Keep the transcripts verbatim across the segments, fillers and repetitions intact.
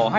ขอให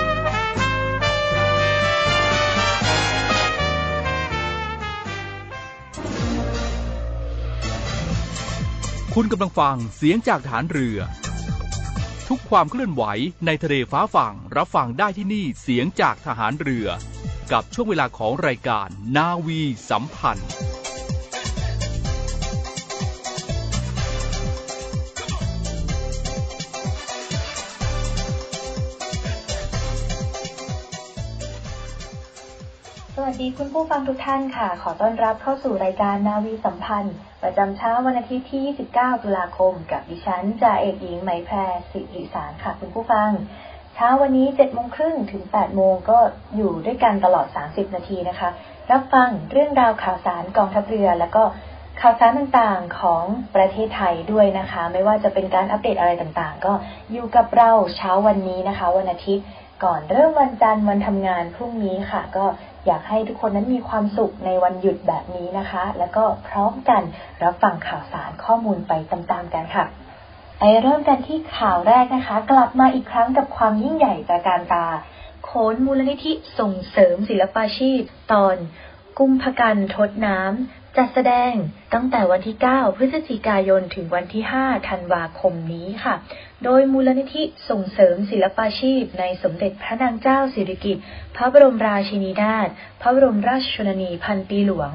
คุณกำลังฟังเสียงจากฐานเรือทุกความเคลื่อนไหวในทะเลฟ้าฝั่งรับฟังได้ที่นี่เสียงจากทหารเรือกับช่วงเวลาของรายการนาวีสัมพันธ์สวัสดีคุณผู้ฟังทุกท่านค่ะขอต้อนรับเข้าสู่รายการนาวีสัมพันธ์ประจำเช้าวันอาทิตย์ที่ยี่สิบเก้าตุลาคมกับดิฉันจ่าเอกหญิงไหมแพรสิริสารค่ะคุณผู้ฟังเช้าวันนี้ เจ็ดโมงครึ่ง ถึง แปดโมงก็อยู่ด้วยกันตลอดสามสิบนาทีนะคะรับฟังเรื่องราวข่าวสารกองทัพเรือแล้วก็ข่าวสารต่างๆของประเทศไทยด้วยนะคะไม่ว่าจะเป็นการอัปเดตอะไรต่างๆก็อยู่กับเราเช้าวันนี้นะคะวันอาทิตย์ก่อนเริ่มวันจันทร์วันทำงานพรุ่งนี้ค่ะก็อยากให้ทุกคนนั้นมีความสุขในวันหยุดแบบนี้นะคะแล้วก็พร้อมกันรับฟังข่าวสารข้อมูลไปตามๆกันค่ะไปเริ่มกันที่ข่าวแรกนะคะกลับมาอีกครั้งกับความยิ่งใหญ่ตระการตาโขนมูลนิธิส่งเสริมศิลปาชีพตอนกุมภกันทดน้ำจัดแสดงตั้งแต่วันที่เก้าพฤศจิกายนถึงวันที่ห้าธันวาคมนี้ค่ะโดยมูลนิธิส่งเสริมศิลปาชีพในสมเด็จพระนางเจ้าสิริกิติ์พระบรมราชินีนาถพระบรมราชชนนีพันปีหลวง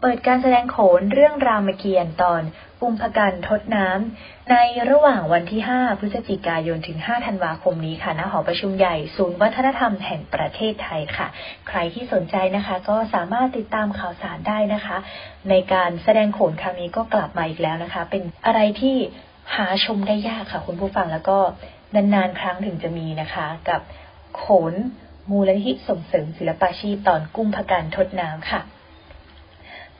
เปิดการแสดงโขนเรื่องรามเกียรติ์ตอนกุมภกันทดน้ำในระหว่างวันที่ห้าพฤศจิกายนถึงห้าธันวาคมนี้ค่ะณหอประชุมใหญ่ศูนย์วัฒนธรรมแห่งประเทศไทยค่ะใครที่สนใจนะคะก็สามารถติดตามข่าวสารได้นะคะในการแสดงโขนครั้งนี้ก็กลับมาอีกแล้วนะคะเป็นอะไรที่หาชมได้ยากค่ะคุณผู้ฟังแล้วก็นานๆครั้งถึงจะมีนะคะกับโขนมูลนิธิส่งเสริมศิลปาชีพตอนกุมภกันทดน้ำค่ะ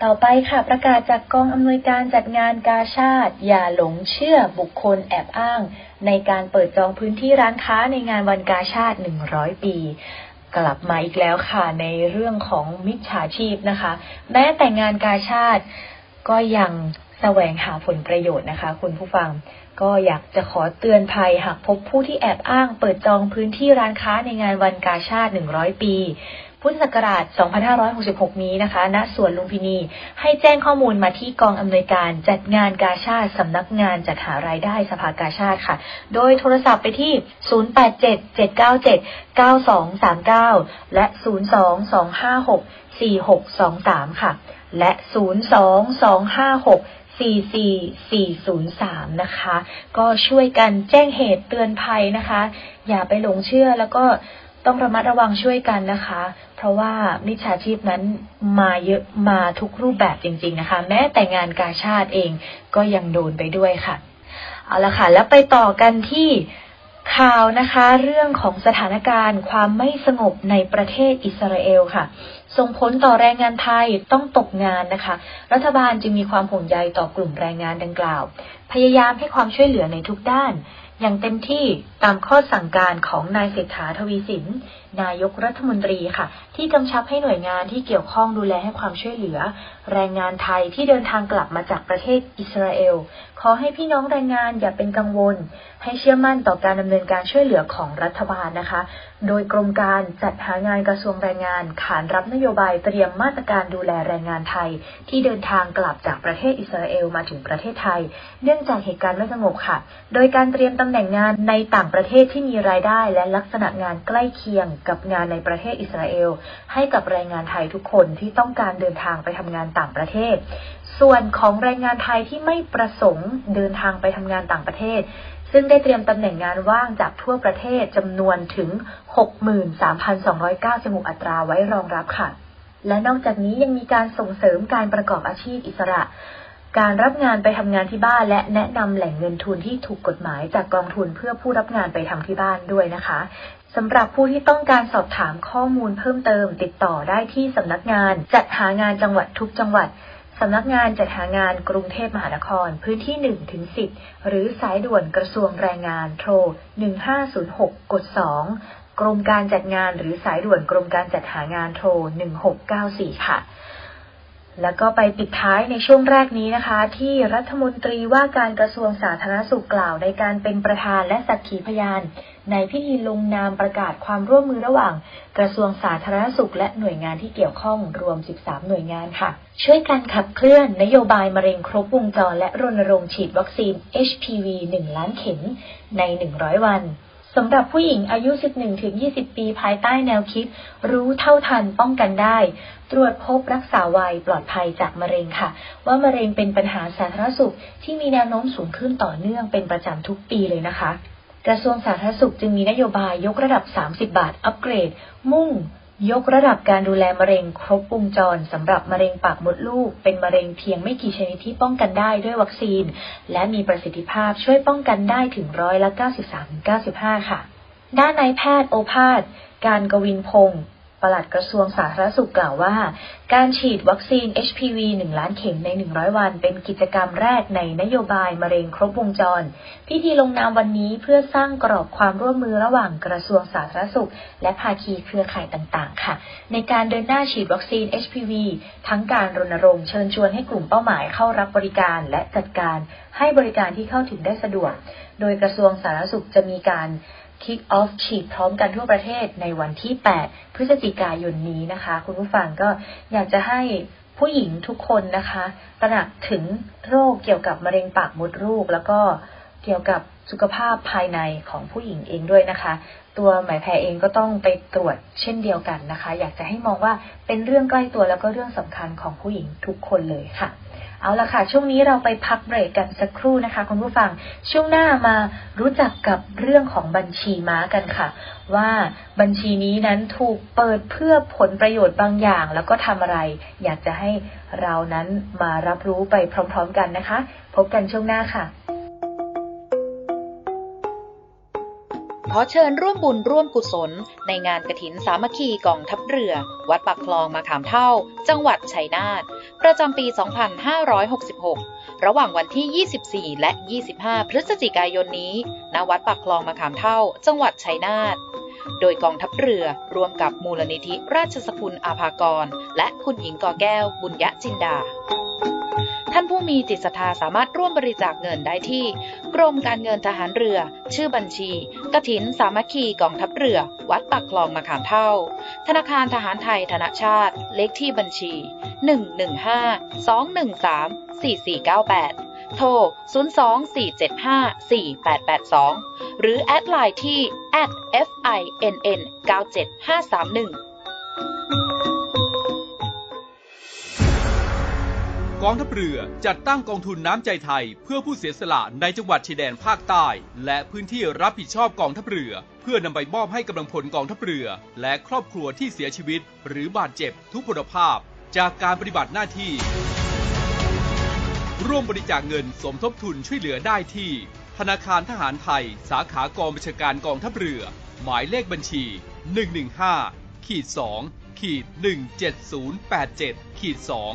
ต่อไปค่ะประกาศจากกองอำนวยการจัดงานกาชาดอย่าหลงเชื่อบุคคลแอบอ้างในการเปิดจองพื้นที่ร้านค้าในงานวันกาชาดหนึ่งร้อยปีกลับมาอีกแล้วค่ะในเรื่องของมิจฉาชีพนะคะแม้แต่งานกาชาดก็ยังแสวงหาผลประโยชน์นะคะคุณผู้ฟังก็อยากจะขอเตือนภัยหากพบผู้ที่แอบอ้างเปิดจองพื้นที่ร้านค้าในงานวันกาชาดหนึ่งร้อยปีพุทธศักราช สองพันห้าร้อยหกสิบหก นี้นะคะณสวนลุมพินีให้แจ้งข้อมูลมาที่กองอำนวยการจัดงานกาชาดสำนักงานจัดหารายได้สภากาชาดค่ะโดยโทรศัพท์ไปที่ศูนย์ แปด เจ็ด เจ็ด เก้า เจ็ด เก้า สอง สาม เก้าและศูนย์ สอง สอง ห้า หก สี่ หก สอง สามค่ะและศูนย์ สอง สอง ห้า หก สี่ สี่ สี่ ศูนย์ สามนะคะก็ช่วยกันแจ้งเหตุเตือนภัยนะคะอย่าไปหลงเชื่อแล้วก็ต้องระมัดระวังช่วยกันนะคะเพราะว่ามิจฉาชีพนั้นมาเยอะมาทุกรูปแบบจริงๆนะคะแม้แต่งานกาชาดเองก็ยังโดนไปด้วยค่ะเอาละค่ะแล้วไปต่อกันที่ข่าวนะคะเรื่องของสถานการณ์ความไม่สงบในประเทศอิสราเอลค่ะส่งผลต่อแรงงานไทยต้องตกงานนะคะรัฐบาลจึงมีความห่วงใยต่อกลุ่มแรงงานดังกล่าวพยายามให้ความช่วยเหลือในทุกด้านอย่างเต็มที่ตามข้อสั่งการของนายเศรษฐาทวีสิน นายกรัฐมนตรีค่ะที่กำชับให้หน่วยงานที่เกี่ยวข้องดูแลให้ความช่วยเหลือแรงงานไทยที่เดินทางกลับมาจากประเทศอิสราเอลขอให้พี่น้องแรงงานอย่าเป็นกังวลให้เชื่อมั่นต่อการดำเนินการช่วยเหลือของรัฐบาลนะคะโดยกรมการจัดหางานกระทรวงแรงงานขานรับนโยบายเตรียมมาตรการดูแลแรงงานไทยที่เดินทางกลับจากประเทศอิสราเอลมาถึงประเทศไทยเนื่องจากเหตุการณ์ไม่สงบค่ะโดยการเตรียมตำแหน่งงานในต่างประเทศที่มีรายได้และลักษณะงานใกล้เคียงกับงานในประเทศอิสราเอลให้กับแรงงานไทยทุกคนที่ต้องการเดินทางไปทำงานต่างประเทศส่วนของแรงงานไทยที่ไม่ประสงค์เดินทางไปทำงานต่างประเทศซึ่งได้เตรียมตำแหน่งงานว่างจากทั่วประเทศจำนวนถึง หกหมื่นสามพันสองร้อยเก้าสิบหก อัตราไว้รองรับค่ะและนอกจากนี้ยังมีการส่งเสริมการประกอบอาชีพอิสระการรับงานไปทำงานที่บ้านและแนะนำแหล่งเงินทุนที่ถูกกฎหมายจากกองทุนเพื่อผู้รับงานไปทำที่บ้านด้วยนะคะสำหรับผู้ที่ต้องการสอบถามข้อมูลเพิ่มเติมติดต่อได้ที่สำนักงานจัดหางานจังหวัดทุกจังหวัดสำนักงานจัดหางานกรุงเทพมหานครพื้นที่ หนึ่งถึงสิบ หรือสายด่วนกระทรวงแรงงานโทร หนึ่งห้าศูนย์หก กด สอง กรมการจัดงานหรือสายด่วนกรมการจัดหางานโทร หนึ่งหกเก้าสี่ ค่ะแล้วก็ไปปิดท้ายในช่วงแรกนี้นะคะที่รัฐมนตรีว่าการกระทรวงสาธารณสุขกล่าวในการเป็นประธานและสักขีพยานในพิธีลงนามประกาศความร่วมมือระหว่างกระทรวงสาธารณสุขและหน่วยงานที่เกี่ยวข้องรวม สิบสาม หน่วยงานค่ะช่วยกันขับเคลื่อนนโยบายมะเร็งครบวงจรและรณรงค์ฉีดวัคซีน เอช พี วี หนึ่ง ล้านเข็มใน หนึ่งร้อย วันสำหรับผู้หญิงอายุ สิบเอ็ดถึงยี่สิบ ปีภายใต้แนวคิดรู้เท่าทันป้องกันได้ตรวจพบรักษาไวปลอดภัยจากมะเร็งค่ะว่ามะเร็งเป็นปัญหาสาธารณสุขที่มีแนวโน้มสูงขึ้นต่อเนื่องเป็นประจำทุกปีเลยนะคะกระทรวงสาธารณสุขจึงมีนโยบายยกระดับ สามสิบบาทอัปเกรดมุ่งยกระดับการดูแลมะเร็งครบวงจรสำหรับมะเร็งปากมดลูกเป็นมะเร็งเพียงไม่กี่ชนิดที่ป้องกันได้ด้วยวัคซีนและมีประสิทธิภาพช่วยป้องกันได้ถึงร้อยละ เก้าสิบสามถึงเก้าสิบห้า ค่ะด้านนายแพทย์โอภาสการกวินพงศ์ปลัดกระทรวงสาธารณสุขกล่าวว่าการฉีดวัคซีน เอช พี วี หนึ่ง ล้านเข็มใน หนึ่งร้อย วันเป็นกิจกรรมแรกในนโยบายมะเร็งครบวงจรพิธีลงนามวันนี้เพื่อสร้างกรอบความร่วมมือระหว่างกระทรวงสาธารณสุขและภาคีเครือข่ายต่างๆค่ะในการเดินหน้าฉีดวัคซีน เอช พี วี ทั้งการรณรงค์เชิญชวนให้กลุ่มเป้าหมายเข้ารับบริการและจัดการให้บริการที่เข้าถึงได้สะดวกโดยกระทรวงสาธารณสุขจะมีการKick off ฉีดพร้อมกันทั่วประเทศในวันที่ แปด พฤศจิกายนนี้นะคะคุณผู้ฟังก็อยากจะให้ผู้หญิงทุกคนนะคะตระหนักถึงโรคเกี่ยวกับมะเร็งปากมดลูกแล้วก็เกี่ยวกับสุขภาพภายในของผู้หญิงเองด้วยนะคะตัวหมายแพรเองก็ต้องไปตรวจเช่นเดียวกันนะคะอยากจะให้มองว่าเป็นเรื่องใกล้ตัวแล้วก็เรื่องสำคัญของผู้หญิงทุกคนเลยค่ะเอาล่ะค่ะช่วงนี้เราไปพักเบรกกันสักครู่นะคะคุณผู้ฟังช่วงหน้ามารู้จักกับเรื่องของบัญชีม้ากันค่ะว่าบัญชีนี้นั้นถูกเปิดเพื่อผลประโยชน์บางอย่างแล้วก็ทำอะไรอยากจะให้เรานั้นมารับรู้ไปพร้อมๆกันนะคะพบกันช่วงหน้าค่ะขอเชิญร่วมบุญร่วมกุศลในงานกฐินสามัคคีกองทัพเรือวัดปากคลองมะขามเท่าจังหวัดชัยนาทประจำปี สองพันห้าร้อยหกสิบหก ระหว่างวันที่ ยี่สิบสี่ และ ยี่สิบห้า พฤศจิกายนนี้ณ วัดปากคลองมะขามเท่าจังหวัดชัยนาทโดยกองทัพเรือร่วมกับมูลนิธิราชสกุลอาภากรและคุณหญิงกอแก้วบุญยจินดาท่านผู้มีจิตศรัทธาสามารถร่วมบริจาคเงินได้ที่กรมการเงินทหารเรือชื่อบัญชีกฐินสามัคคีกองทัพเรือวัดปากคลองมะขามเท่าธนาคารทหารไทยธนชาติเลขที่บัญชี หนึ่ง หนึ่ง ห้า สอง หนึ่ง สาม สี่ สี่ เก้า แปด โทร ศูนย์ สอง สี่ เจ็ด ห้า สี่ แปด แปด สอง หรือแอดไลน์ที่ แอท เอฟ ไอ เอ็น เอ็น เก้า เจ็ด ห้า สาม หนึ่งกองทัพเรือจัดตั้งกองทุนน้ำใจไทยเพื่อผู้เสียสละในจังหวัดชายแดนภาคใต้และพื้นที่รับผิดชอบกองทัพเรือเพื่อนำไปมอบให้กำลังพลกองทัพเรือและครอบครัวที่เสียชีวิตหรือบาดเจ็บทุกพลภาพจากการปฏิบัติหน้าที่ร่วมบริจาคเงินสมทบทุนช่วยเหลือได้ที่ธนาคารทหารไทยสาขากองบัญชาการกองทัพเรือหมายเลขบัญชี หนึ่ง หนึ่ง ห้า สอง หนึ่ง เจ็ด ศูนย์ แปด เจ็ด สอง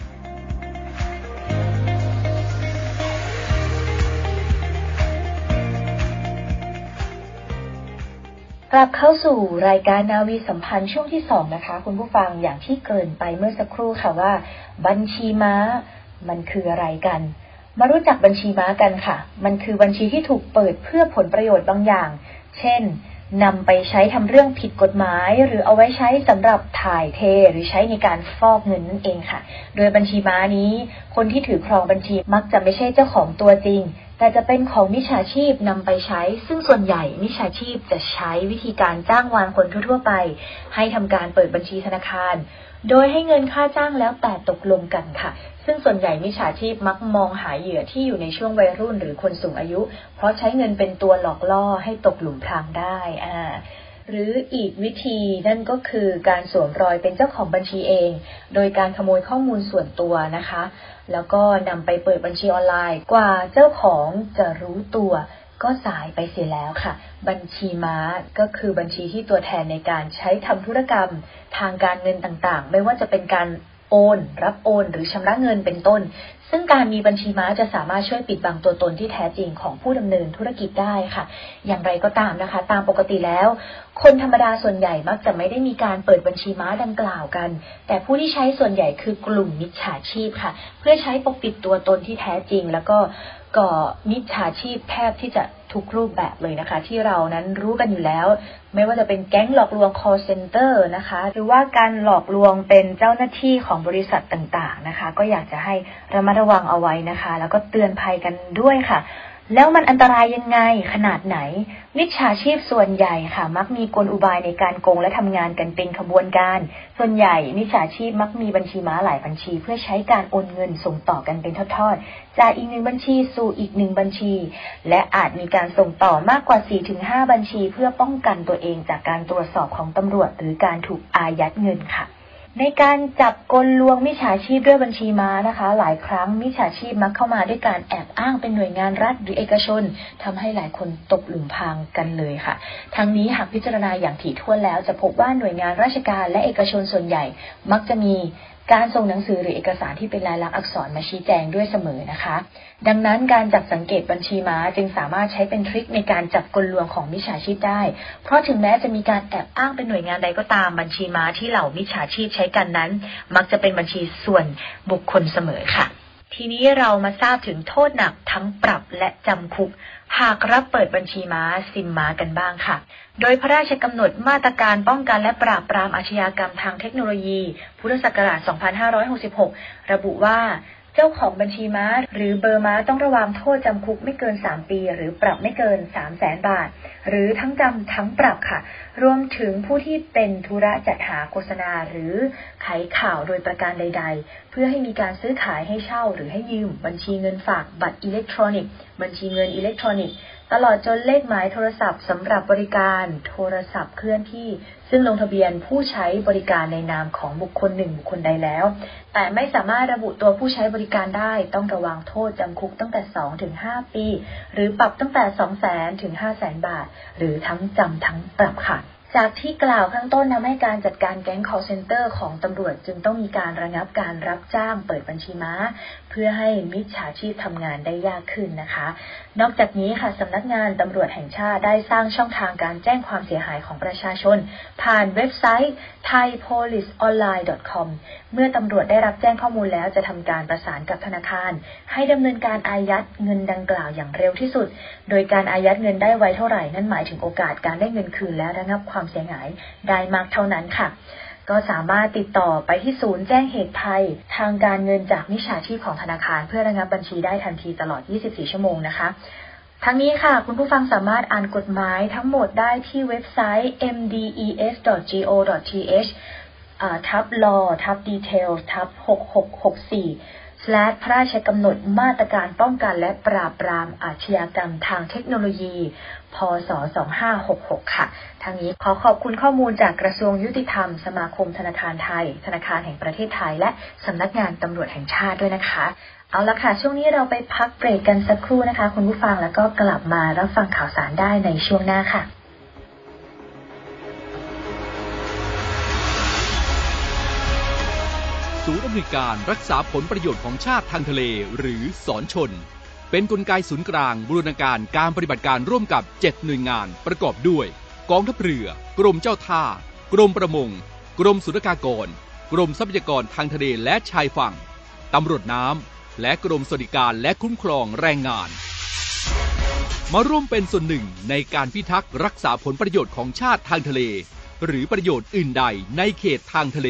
กลับเข้าสู่รายการนาวีสัมพันธ์ช่วงที่สองนะคะคุณผู้ฟังอย่างที่เกริ่นไปเมื่อสักครู่ค่ะว่าบัญชีม้ามันคืออะไรกันมารู้จักบัญชีม้ากันค่ะมันคือบัญชีที่ถูกเปิดเพื่อผลประโยชน์บางอย่างเช่นนำไปใช้ทำเรื่องผิดกฎหมายหรือเอาไว้ใช้สำหรับถ่ายเทหรือใช้ในการฟอกเงินนั่นเองค่ะโดยบัญชีม้านี้คนที่ถือครองบัญชีมักจะไม่ใช่เจ้าของตัวจริงแต่จะเป็นของมิจฉาชีพนำไปใช้ซึ่งส่วนใหญ่มิจฉาชีพจะใช้วิธีการจ้างวานคนทั่วๆไปให้ทำการเปิดบัญชีธนาคารโดยให้เงินค่าจ้างแล้วแต่ตกลงกันค่ะซึ่งส่วนใหญ่มิจฉาชีพมักมองหาเหยื่อที่อยู่ในช่วงวัยรุ่นหรือคนสูงอายุเพราะใช้เงินเป็นตัวหลอกล่อให้ตกหลุมพรางได้อ่าหรืออีกวิธีนั่นก็คือการสวมรอยเป็นเจ้าของบัญชีเองโดยการขโมยข้อมูลส่วนตัวนะคะแล้วก็นำไปเปิดบัญชีออนไลน์กว่าเจ้าของจะรู้ตัวก็สายไปเสียแล้วค่ะบัญชีม้าก็คือบัญชีที่ตัวแทนในการใช้ทำธุรกรรมทางการเงินต่างๆไม่ว่าจะเป็นการโอนรับโอนหรือชำระเงินเป็นต้นซึ่งการมีบัญชีม้าจะสามารถช่วยปิดบังตัวตนที่แท้จริงของผู้ดำเนินธุรกิจได้ค่ะอย่างไรก็ตามนะคะตามปกติแล้วคนธรรมดาส่วนใหญ่มักจะไม่ได้มีการเปิดบัญชีม้าดังกล่าวกันแต่ผู้ที่ใช้ส่วนใหญ่คือกลุ่มมิจฉาชีพค่ะเพื่อใช้ปกปิดตัวตนที่แท้จริงแล้วก็ก่อมิจฉาชีพแทบที่จะทุกรูปแบบเลยนะคะที่เรานั้นรู้กันอยู่แล้วไม่ว่าจะเป็นแก๊งหลอกลวง call center นะคะหรือว่าการหลอกลวงเป็นเจ้าหน้าที่ของบริษัทต่างๆนะคะก็อยากจะให้ระมัดระวังเอาไว้นะคะแล้วก็เตือนภัยกันด้วยค่ะแล้วมันอันตรายยังไงขนาดไหนมิจฉาชีพส่วนใหญ่ค่ะมักมีกลอุบายในการโกงและทำงานกันเป็นขบวนการส่วนใหญ่มิจฉาชีพมักมีบัญชีม้าหลายบัญชีเพื่อใช้การโอนเงินส่งต่อกันเป็นทอดๆจากอีกหนึ่งบัญชีสู่อีกหนึ่งบัญชีและอาจมีการส่งต่อมากกว่า สี่ถึงห้า บัญชีเพื่อป้องกันตัวเองจากการตรวจสอบของตำรวจหรือการถูกอายัดเงินค่ะในการจับกลลวงมิจฉาชีพด้วยบัญชีม้านะคะหลายครั้งมิจฉาชีพมักเข้ามาด้วยการแอบอ้างเป็นหน่วยงานรัฐหรือเอกชนทำให้หลายคนตกหลุมพรางกันเลยค่ะทั้งนี้หากพิจารณาอย่างถี่ถ้วนแล้วจะพบว่าหน่วยงานราชการและเอกชนส่วนใหญ่มักจะมีการส่งหนังสือหรือเอกสารที่เป็นลายลักษณ์อักษรมาชี้แจงด้วยเสมอนะคะดังนั้นการจับสังเกตบัญชีม้าจึงสามารถใช้เป็นทริคในการจับกลลวงของมิจฉาชีพได้เพราะถึงแม้จะมีการแอบอ้างเป็นหน่วยงานใดก็ตามบัญชีม้าที่เหล่ามิจฉาชีพใช้กันนั้นมักจะเป็นบัญชีส่วนบุคคลเสมอค่ะทีนี้เรามาทราบถึงโทษหนักทั้งปรับและจำคุกหากรับเปิดบัญชีม้าซิมม้ากันบ้างค่ะโดยพระราชกำหนดมาตรการป้องกันและปราบปรามอาชญากรรมทางเทคโนโลยีพุทธศักราช สองพันห้าร้อยหกสิบหก ระบุว่าเจ้าของบัญชีม้าหรือเบอร์ม้าต้องระวังโทษจำคุกไม่เกินสามปีหรือปรับไม่เกิน สามแสน บาทหรือทั้งจำทั้งปรับค่ะรวมถึงผู้ที่เป็นธุระจัดหาโฆษณาหรือขายข่าวโดยประการใดๆเพื่อให้มีการซื้อขายให้เช่าหรือให้ยืมบัญชีเงินฝากบัตรอิเล็กทรอนิกส์บัญชีเงินอิเล็กทรอนิกส์ตลอดจนเลขหมายโทรศัพท์สำหรับบริการโทรศัพท์เคลื่อนที่ซึ่งลงทะเบียนผู้ใช้บริการในนามของบุคคลหนึ่งบุคคลใดแล้วแต่ไม่สามารถระบุตัวผู้ใช้บริการได้ต้องระวังโทษจำคุกตั้งแต่ สองถึงห้า ปีหรือปรับตั้งแต่ สองแสนถึงห้าแสน บาทหรือทั้งจำทั้งปรับค่ะจากที่กล่าวข้างต้นทำให้การจัดการแก๊ง call center ของตำรวจจึงต้องมีการระงับการรับจ้างเปิดบัญชีม้าเพื่อให้มิจฉาชีพทำงานได้ยากขึ้นนะคะนอกจากนี้ค่ะสำนักงานตำรวจแห่งชาติได้สร้างช่องทางการแจ้งความเสียหายของประชาชนผ่านเว็บไซต์ ไทยโพลิสออนไลน์ ดอท คอม เมื่อตำรวจได้รับแจ้งข้อมูลแล้วจะทำการประสานกับธนาคารให้ดำเนินการอายัดเงินดังกล่าวอย่างเร็วที่สุดโดยการอายัดเงินได้ไวเท่าไหร่นั่นหมายถึงโอกาสการได้เงินคืนและระงับความเสียหายได้มากเท่านั้นค่ะ ก็สามารถติดต่อไปที่ศูนย์แจ้งเหตุภัยทางการเงินจากมิจฉาชีพของธนาคารเพื่อระงับบัญชีได้ทันทีตลอดยี่สิบสี่ชั่วโมงนะคะทั้งนี้ค่ะคุณผู้ฟังสามารถอ่านกฎหมายทั้งหมดได้ที่เว็บไซต์ เอ็ม ดี อี เอส ดอท จี โอ ดอท ที เอช อ่า ทับ law ทับ details ทับ หกหกหกสี่ พระราชกำหนดมาตรการป้องกันและปราบปรามอาชญากรรมทางเทคโนโลยี พ.ศ. สองพันห้าร้อยหกสิบหกค่ะทางนี้ขอขอบคุณข้อมูลจากกระทรวงยุติธรรมสมาคมธนาคารไทยธนาคารแห่งประเทศไทยและสำนักงานตำรวจแห่งชาติด้วยนะคะเอาละค่ะช่วงนี้เราไปพักเบรกกันสักครู่นะคะคุณผู้ฟังแล้วก็กลับมารับฟังข่าวสารได้ในช่วงหน้าค่ะศูนย์อำนวยการรักษาผลประโยชน์ของชาติทางทะเลหรือศรชนเป็นกลไกศูนย์กลางบูรณาการการปฏิบัติการร่วมกับเจ็ดหน่วยงานประกอบด้วยกองทัพเรือกรมเจ้าท่ากรมประมงกรมศุลกากรกรมทรัพยากรทางทะเลและชายฝั่งตำรวจน้ำและกรมสวัสดิการและคุ้มครองแรงงานมาร่วมเป็นส่วนหนึ่งในการพิทักษ์รักษาผลประโยชน์ของชาติทางทะเลหรือประโยชน์อื่นใดในเขตทางทะเล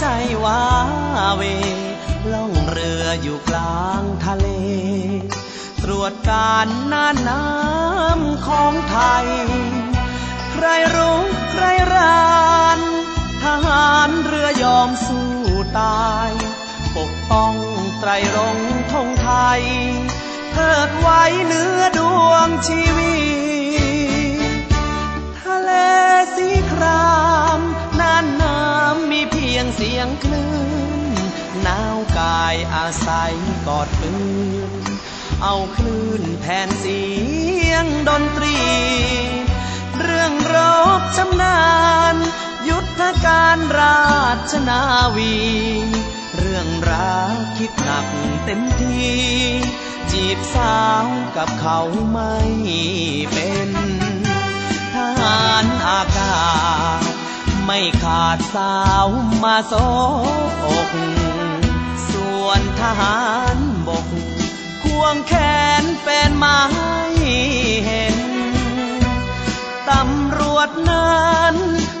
ใจว้าเวล่องเรืออยู่กลางทะเลตรวจการหน้าน้ำของไทยใครรู้ใครรานทหารเรือยอมสู้ตายปกป้องไตรรงค์ธงไทยเทิดไว้เนื้อดวงชีวิตทะเลสีครามน่านน้ำมีเพียงเสียงคลื่นหนาวกายอาศัยกอดปืนเอาคลื่นแผ่นเสียงดนตรีเรื่องรบชำนาญยุทธการราชนาวีเรื่องรักคิดหนักเต็มทีจีบสาวกับเขาไม่เป็นทหารอากาศไม่ขาดสาวมาโซอกส่วนทหารบกควงแขนเป็นมาให้เห็นตำรวจนั้น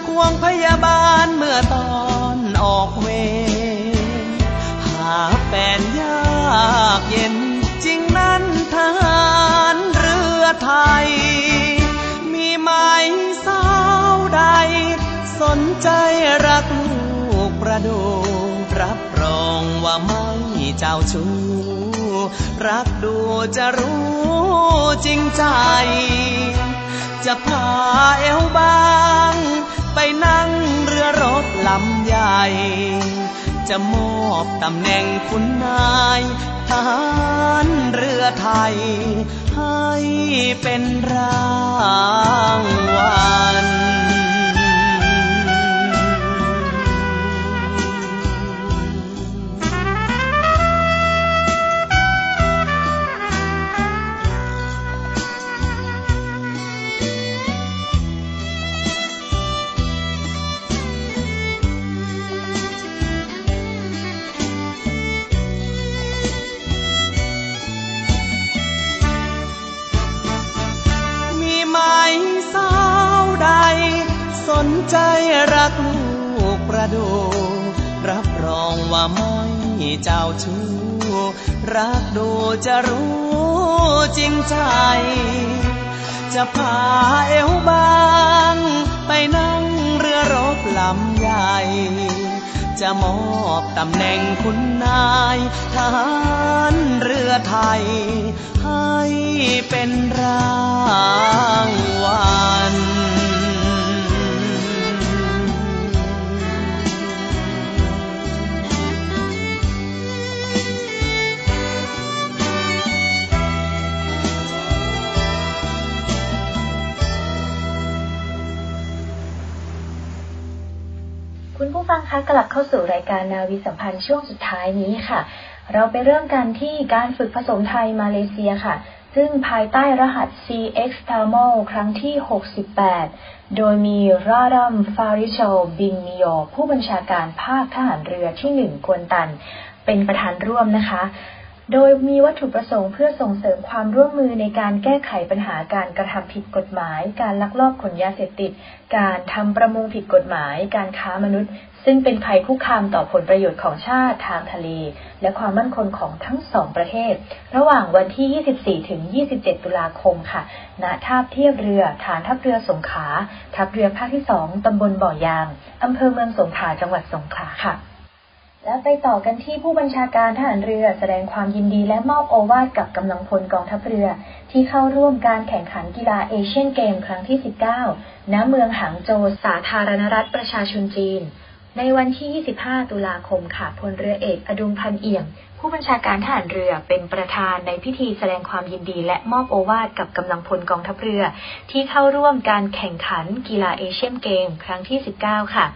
ควงพยาบาลเมื่อตอนออกเวรหาแฟนยากเย็นจริงนั้นทหารเรือไทยมีไหมสาวใดสนใจรักลูกประดูรับรองว่าไม่เจ้าชู้รักดูจะรู้จริงใจจะพาเอวบางไปนั่งเรือรบลำใหญ่จะมอบตำแหน่งคุณนายทหารเรือไทยให้เป็นรางวัลสนใจรักลูกประดูรับรองว่าไม่เจ้าชู้รักดูจะรู้จริงใจ จะพาเอวบางไปนั่งเรือรบลำใหญ่จะมอบตำแหน่งคุณนายทหารเรือไทยให้เป็นรางวัลคุณผู้ฟังคะกลับเข้าสู่รายการนาวีสัมพันธ์ช่วงสุดท้ายนี้ค่ะเราไปเริ่มกันที่การฝึกผสมไทยมาเลเซียค่ะซึ่งภายใต้รหัส ซี เอ็กซ์ Thermal ครั้งที่หกสิบแปดโดยมีราดัมฟาริโชบินมิโยผู้บัญชาการภาคทหารเรือที่หนึ่งกวนตันเป็นประธานร่วมนะคะโดยมีวัตถุประสงค์เพื่อส่งเสริมความร่วมมือในการแก้ไขปัญหาการกระทำผิดกฎหมายการลักลอบขนยาเสพติดการทำประมงผิดกฎหมายการค้ามนุษย์ซึ่งเป็นภัยคุกคามต่อผลประโยชน์ของชาติทางทะเลและความมั่นคงของทั้งสองประเทศระหว่างวันที่ยี่สิบสี่ถึงยี่สิบเจ็ดตุลาคมค่ะณท่าเทียบเรือฐานทัพเรือสงขลาทัพเรือภาคที่สองตำบลบ่อยางอำเภอเมืองสงขลาจังหวัดสงขลาค่ะและไปต่อกันที่ผู้บัญชาการทหารเรือแสดงความยินดีและมอบโอวาทกับกำลังพลกองทัพเรือที่เข้าร่วมการแข่งขันกีฬาเอเชียนเกมส์ครั้งที่สิบเก้าณเมืองหางโจวสาธารณรัฐประชาชนจีนในวันที่ยี่สิบห้าตุลาคมค่ะพลเรือเอกอดุลพันเอี่ยมผู้บัญชาการทหารเรือเป็นประธานในพิธีแสดงความยินดีและมอบโอวาทกับกำลังพลกองทัพเรือที่เข้าร่วมการแข่งขันกีฬาเอเชียนเกมส์ครั้งที่สิบเก้าค่ะ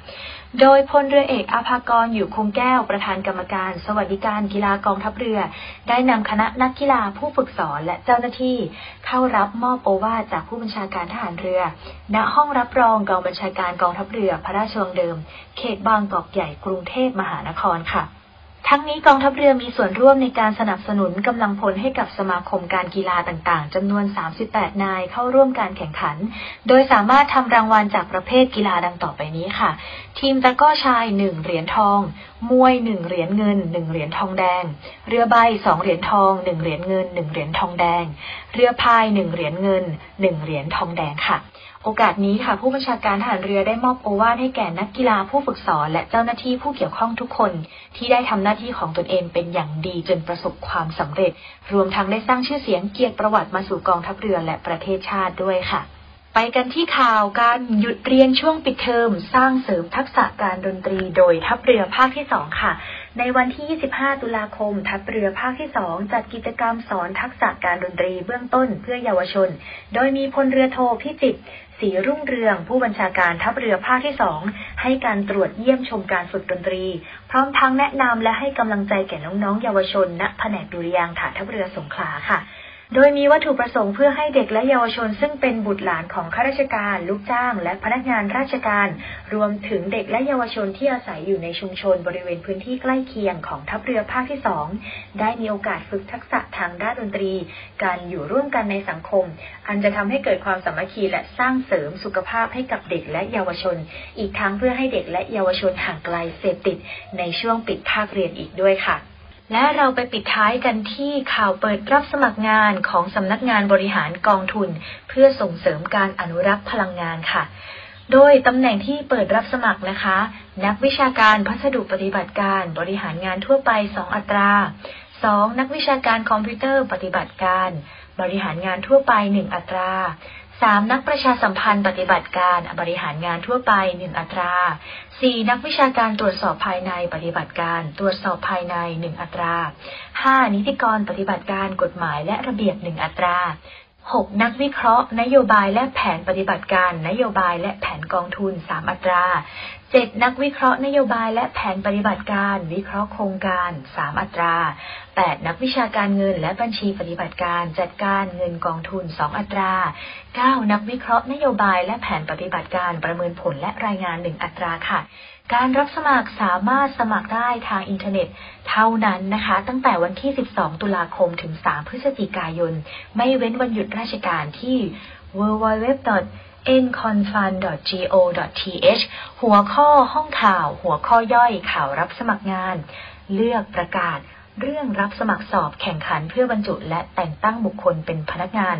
โดยพลเรือเอกอาภากรอยู่คงแก้วประธานกรรมการสวัสดิการกีฬากองทัพเรือได้นำคณะนักกีฬาผู้ฝึกสอนและเจ้าหน้าที่เข้ารับมอบโอวาทจากผู้บัญชาการทหารเรือณห้องรับรองกองบัญชาการกองทัพเรือพระราชวังเดิมเขตบางกอกใหญ่กรุงเทพมหานครค่ะทั้งนี้กองทัพเรือมีส่วนร่วมในการสนับสนุนกำลังพลให้กับสมาคมการกีฬาต่างๆจำนวนสามสิบแปดนายเข้าร่วมการแข่งขันโดยสามารถทำรางวัลจากประเภทกีฬาดังต่อไปนี้ค่ะทีมตะกร้อชายหนึ่งเหรียญทองมวยหนึ่งเหรียญเงินหนึ่งเหรียญทองแดงเรือใบสองเหรียญทองหนึ่งเหรียญเงินหนึ่งเหรียญทองแดงเรือพายหนึ่งเหรียญเงินหนึ่งเหรียญทองแดงค่ะโอกาสนี้ค่ะผู้บัญชาการทหารเรือได้มอบโอวาทให้แก่นักกีฬาผู้ฝึกสอนและเจ้าหน้าที่ผู้เกี่ยวข้องทุกคนที่ได้ทำหน้าที่ของตนเองเป็นอย่างดีจนประสบความสำเร็จรวมทั้งได้สร้างชื่อเสียงเกียรติประวัติมาสู่กองทัพเรือและประเทศชาติด้วยค่ะไปกันที่ข่าวการหยุดเรียนช่วงปิดเทอมสร้างเสริมทักษะการดนตรีโดยทัพเรือภาคที่สองค่ะในวันที่ยี่สิบห้าตุลาคมทัพเรือภาคที่สองจัดกิจกรรมสอนทักษะการดนตรีเบื้องต้นเพื่อเยาวชนโดยมีพลเรือโทพิจิตรศรีรุ่งเรืองผู้บัญชาการทัพเรือภาคที่สองให้การตรวจเยี่ยมชมการฝึกดนตรีพร้อมทั้งแนะนำและให้กำลังใจแก่น้องๆเยาวชนณแผนกดุริยางค์ฐานทัพเรือสงขลาค่ะโดยมีวัตถุประสงค์เพื่อให้เด็กและเยาวชนซึ่งเป็นบุตรหลานของข้าราชการลูกจ้างและพนักงานราชการรวมถึงเด็กและเยาวชนที่อาศัยอยู่ในชุมชนบริเวณพื้นที่ใกล้เคียงของทัพเรือภาคที่สองได้มีโอกาสฝึกทักษะทางด้านดนตรีการอยู่ร่วมกันในสังคมอันจะทำให้เกิดความสามัคคีและสร้างเสริมสุขภาพให้กับเด็กและเยาวชนอีกทั้งเพื่อให้เด็กและเยาวชนห่างไกลเสพติดในช่วงปิดภาคเรียนอีกด้วยค่ะและเราไปปิดท้ายกันที่ข่าวเปิดรับสมัครงานของสำนักงานบริหารกองทุนเพื่อส่งเสริมการอนุรักษ์พลังงานค่ะโดยตำแหน่งที่เปิดรับสมัครนะคะนักวิชาการพัสดุปฏิบัติการบริหารงานทั่วไปสองอัตราสองนักวิชาการคอมพิวเตอร์ปฏิบัติการบริหารงานทั่วไปหนึ่งอัตราสามนักประชาสัมพันธ์ปฏิบัติการบริหารงานทั่วไปหนึ่งอัตราสี่นักวิชาการตรวจสอบภายในปฏิบัติการตรวจสอบภายในหนึ่งอัตราห้านิติกรปฏิบัติการกฎหมายและระเบียบหนึ่งอัตราหกนักวิเคราะห์นโยบายและแผนปฏิบัติการนโยบายและแผนกองทุนสามอัตราเจ็ดนักวิเคราะห์นโยบายและแผนปฏิบัติการวิเคราะห์โครงการสามอัตราแปดนักวิชาการเงินและบัญชีปฏิบัติการจัดการเงินกองทุนสองอัตราเก้านักวิเคราะห์นโยบายและแผนปฏิบัติการประเมินผลและรายงานหนึ่งอัตราค่ะการรับสมัครสามารถสมัครได้ทางอินเทอร์เน็ตเท่านั้นนะคะตั้งแต่วันที่สิบสองตุลาคมถึงสามพฤศจิกายนไม่เว้นวันหยุดราชการที่ ดับเบิลยู ดับเบิลยู ดับเบิลยู ดอท เอ็น คอนฟัน ดอท จี โอ ดอท ที เอช หัวข้อห้องข่าวหัวข้อย่อยข่าวรับสมัครงานเลือกประกาศ เรื่องรับสมัครสอบแข่งขันเพื่อบรรจุและแต่งตั้งบุคคลเป็นพนักงาน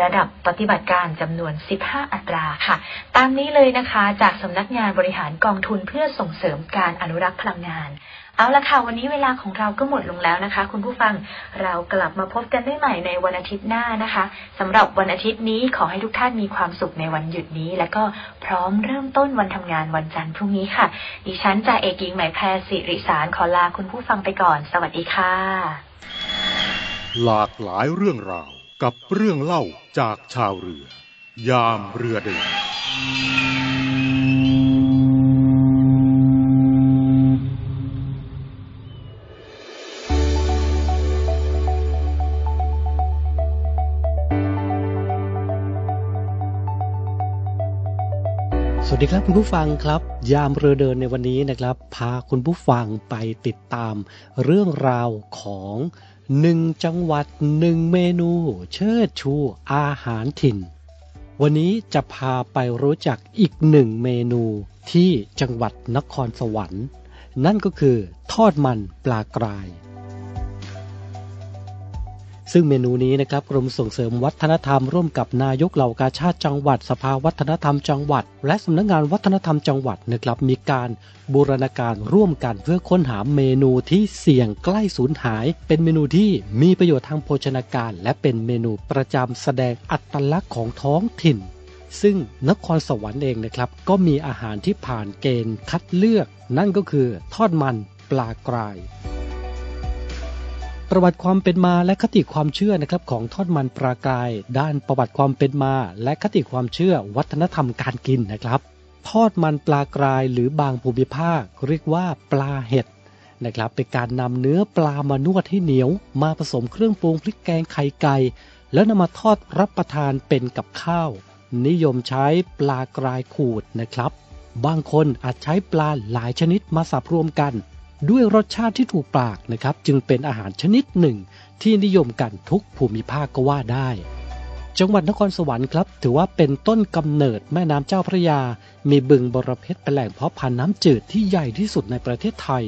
ระดับปฏิบัติการจำนวนสิบห้าอัตราค่ะตามนี้เลยนะคะจากสำนักงานบริหารกองทุนเพื่อส่งเสริมการอนุรักษ์พลังงานเอาละค่ะวันนี้เวลาของเราก็หมดลงแล้วนะคะคุณผู้ฟังเรากลับมาพบกันได้ใหม่ในวันอาทิตย์หน้านะคะสำหรับวันอาทิตย์นี้ขอให้ทุกท่านมีความสุขในวันหยุดนี้และก็พร้อมเริ่มต้นวันทำงานวันจันทร์พรุ่งนี้ค่ะดิฉันจ่าเอกหญิงหมายแพรศิริสารขอลาคุณผู้ฟังไปก่อนสวัสดีค่ะหลากหลายเรื่องราวกับเรื่องเล่าจากชาวเรือยามเรือเดินสวัสดีครับคุณผู้ฟังครับยามเรือเดินในวันนี้นะครับพาคุณผู้ฟังไปติดตามเรื่องราวของหนึ่งจังหวัดหนึ่งเมนูเชิดชูอาหารถิ่นวันนี้จะพาไปรู้จักอีกหนึ่งเมนูที่จังหวัดนครสวรรค์นั่นก็คือทอดมันปลากรายซึ่งเมนูนี้นะครับกรมส่งเสริมวัฒนธรรมร่วมกับนายกเหล่ากาชาดจังหวัดสภาวัฒนธรรมจังหวัดและสำนักงานวัฒนธรรมจังหวัดนะครับมีการบูรณาการร่วมกันเพื่อค้นหาเมนูที่เสี่ยงใกล้สูญหายเป็นเมนูที่มีประโยชน์ทางโภชนาการและเป็นเมนูประจำแสดงอัตลักษณ์ของท้องถิ่นซึ่งนครสวรรค์เองนะครับก็มีอาหารที่ผ่านเกณฑ์คัดเลือกนั่นก็คือทอดมันปลากรายประวัติความเป็นมาและคติความเชื่อนะครับของทอดมันปลากรายด้านประวัติความเป็นมาและคติความเชื่อวัฒนธรรมการกินนะครับทอดมันปลากรายหรือบางภูมิภาคเรียกว่าปลาเห็ดนะครับเป็นการนำเนื้อปลามานวดให้เหนียวมาผสมเครื่องปรุงพริกแกงไข่ไก่แล้วนำมาทอดรับประทานเป็นกับข้าวนิยมใช้ปลากรายขูดนะครับบางคนอาจใช้ปลาหลายชนิดมาสับรวมกันด้วยรสชาติที่ถูกปากนะครับจึงเป็นอาหารชนิดหนึ่งที่นิยมกันทุกภูมิภาคก็ว่าได้จังหวัดนครสวรรค์ครับถือว่าเป็นต้นกำเนิดแม่น้ำเจ้าพระยามีบึงบรเพชรเป็นแหล่งเพาะพันธุ์น้ำจืดที่ใหญ่ที่สุดในประเทศไทย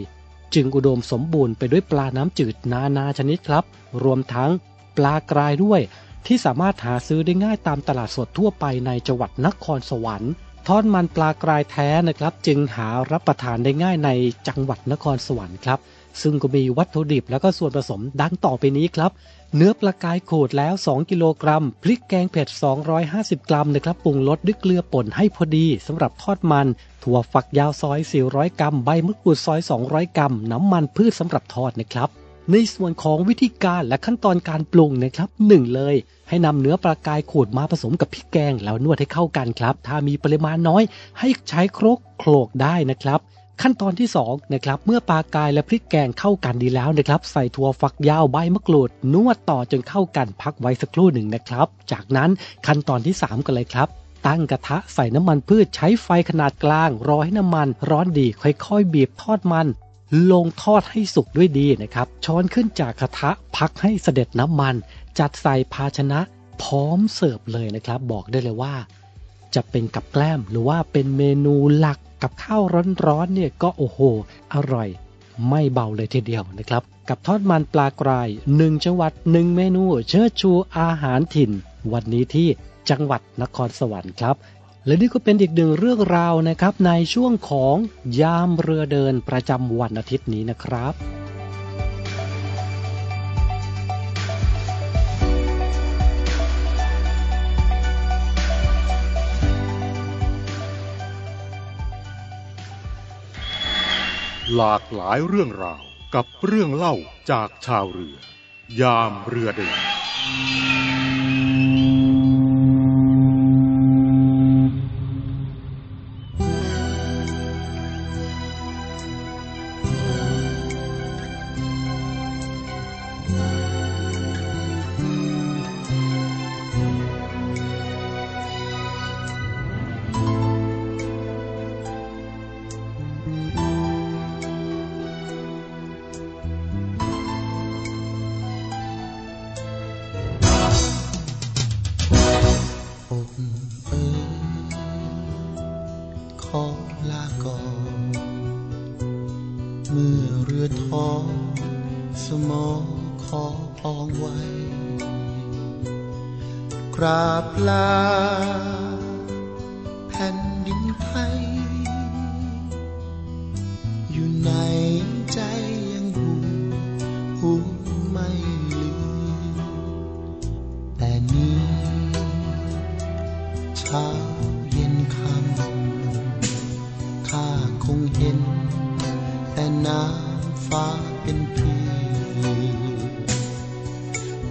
จึงอุดมสมบูรณ์ไปด้วยปลาน้ำจืดนานาชนิดครับรวมทั้งปลากรายด้วยที่สามารถหาซื้อได้ง่ายตามตลาดสดทั่วไปในจังหวัดนครสวรรค์ทอดมันปลากรายแท้นะครับจึงหารับประทานได้ง่ายในจังหวัดนครสวรรค์ครับซึ่งก็มีวัตถุดิบและก็ส่วนผสมดังต่อไปนี้ครับเนื้อปลากรายขูดแล้วสองกิโลกรัมพริกแกงเผ็ดสองร้อยห้าสิบกรัมนะครับปรุงรสด้วยเกลือป่นให้พอดีสำหรับทอดมันถั่วฝักยาวซอยสี่ร้อยกรัมใบมะกรูดซอยสองร้อยกรัมน้ำมันพืชสำหรับทอดนะครับในส่วนของวิธีการและขั้นตอนการปรุงนะครับหนึ่งเลยให้นำเนื้อปลากรายขูดมาผสมกับพริกแกงแล้วนวดให้เข้ากันครับถ้ามีปริมาณน้อยให้ใช้ครกโขลกได้นะครับขั้นตอนที่สองนะครับเมื่อปลากรายและพริกแกงเข้ากันดีแล้วนะครับใส่ถั่วฝักยาวใบมะกรูดนวดต่อจนเข้ากันพักไว้สักครู่หนึ่งนะครับจากนั้นขั้นตอนที่สามกันเลยครับตั้งกระทะใส่น้ำมันพืชใช้ไฟขนาดกลางรอให้น้ำมันร้อนดีค่อยๆบีบทอดมันลงทอดให้สุกด้วยดีนะครับช้อนขึ้นจากกระทะพักให้เสด็จน้ำมันจัดใส่ภาชนะพร้อมเสิร์ฟเลยนะครับบอกได้เลยว่าจะเป็นกับแกล้มหรือว่าเป็นเมนูหลักกับข้าวร้อนๆเนี่ยก็โอ้โหอร่อยไม่เบาเลยทีเดียวนะครับกับทอดมันปลากรายหนึ่งจังหวัดหนึ่งเมนูเชิดชูอาหารถิ่นวันนี้ที่จังหวัดนครสวรรค์ครับและนี่ก็เป็นอีกหนึ่งเรื่องราวนะครับในช่วงของยามเรือเดินประจำวันอาทิตย์นี้นะครับหลากหลายเรื่องราวกับเรื่องเล่าจากชาวเรือยามเรือเดินส มอขอพองไว้กราบลาแผ่นดินไทยอยู่ในใจยังอยู่หูไม่ลืมแต่นี้เช้าเย็นค่ำข้าคงเห็นแต่น้ำฟ้าเป็นพี่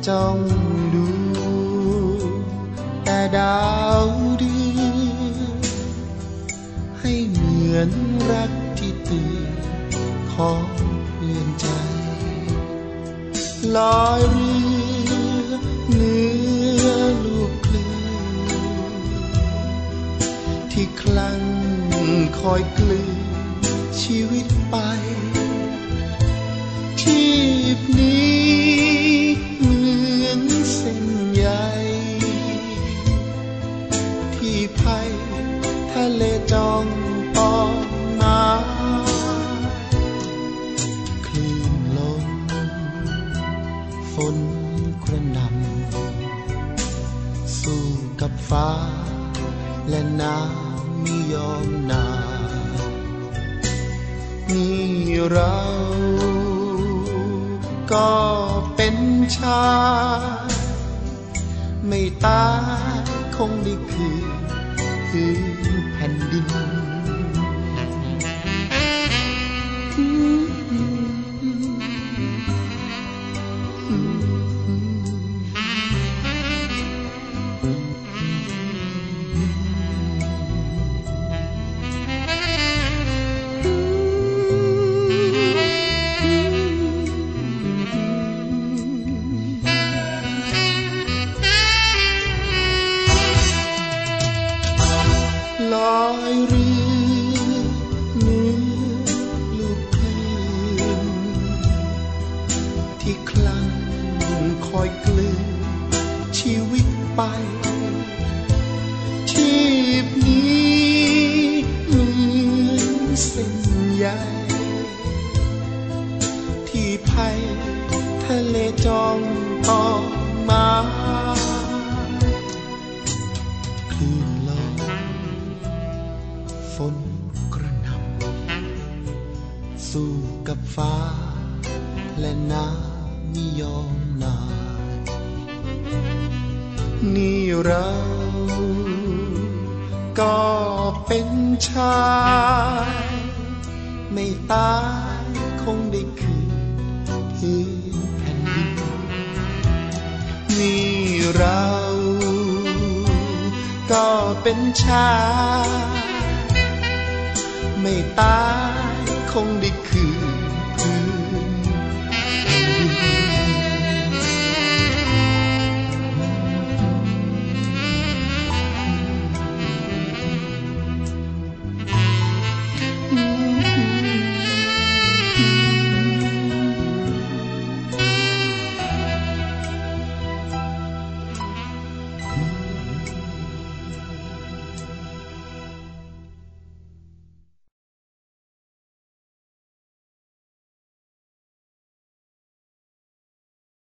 จ้องดูแต่ดาวเดือนให้เหมือนรักที่ตื่นของเพื่อนใจลอยเรือเหนือลูกคลื่นที่คลั่งคอยกลืนชีวิตไปชีพนี้เหมือนเส้นใยที่ไผ่ทะเลจองตอนมาคลื่นลมฝนกระหน่ำสู้กับฟ้าและน้ำไม่ยอมหนานี่เราก็เป็นชายไม่ตายคงได้คืนคือแผ่นดินไม่ตายคงได้คืน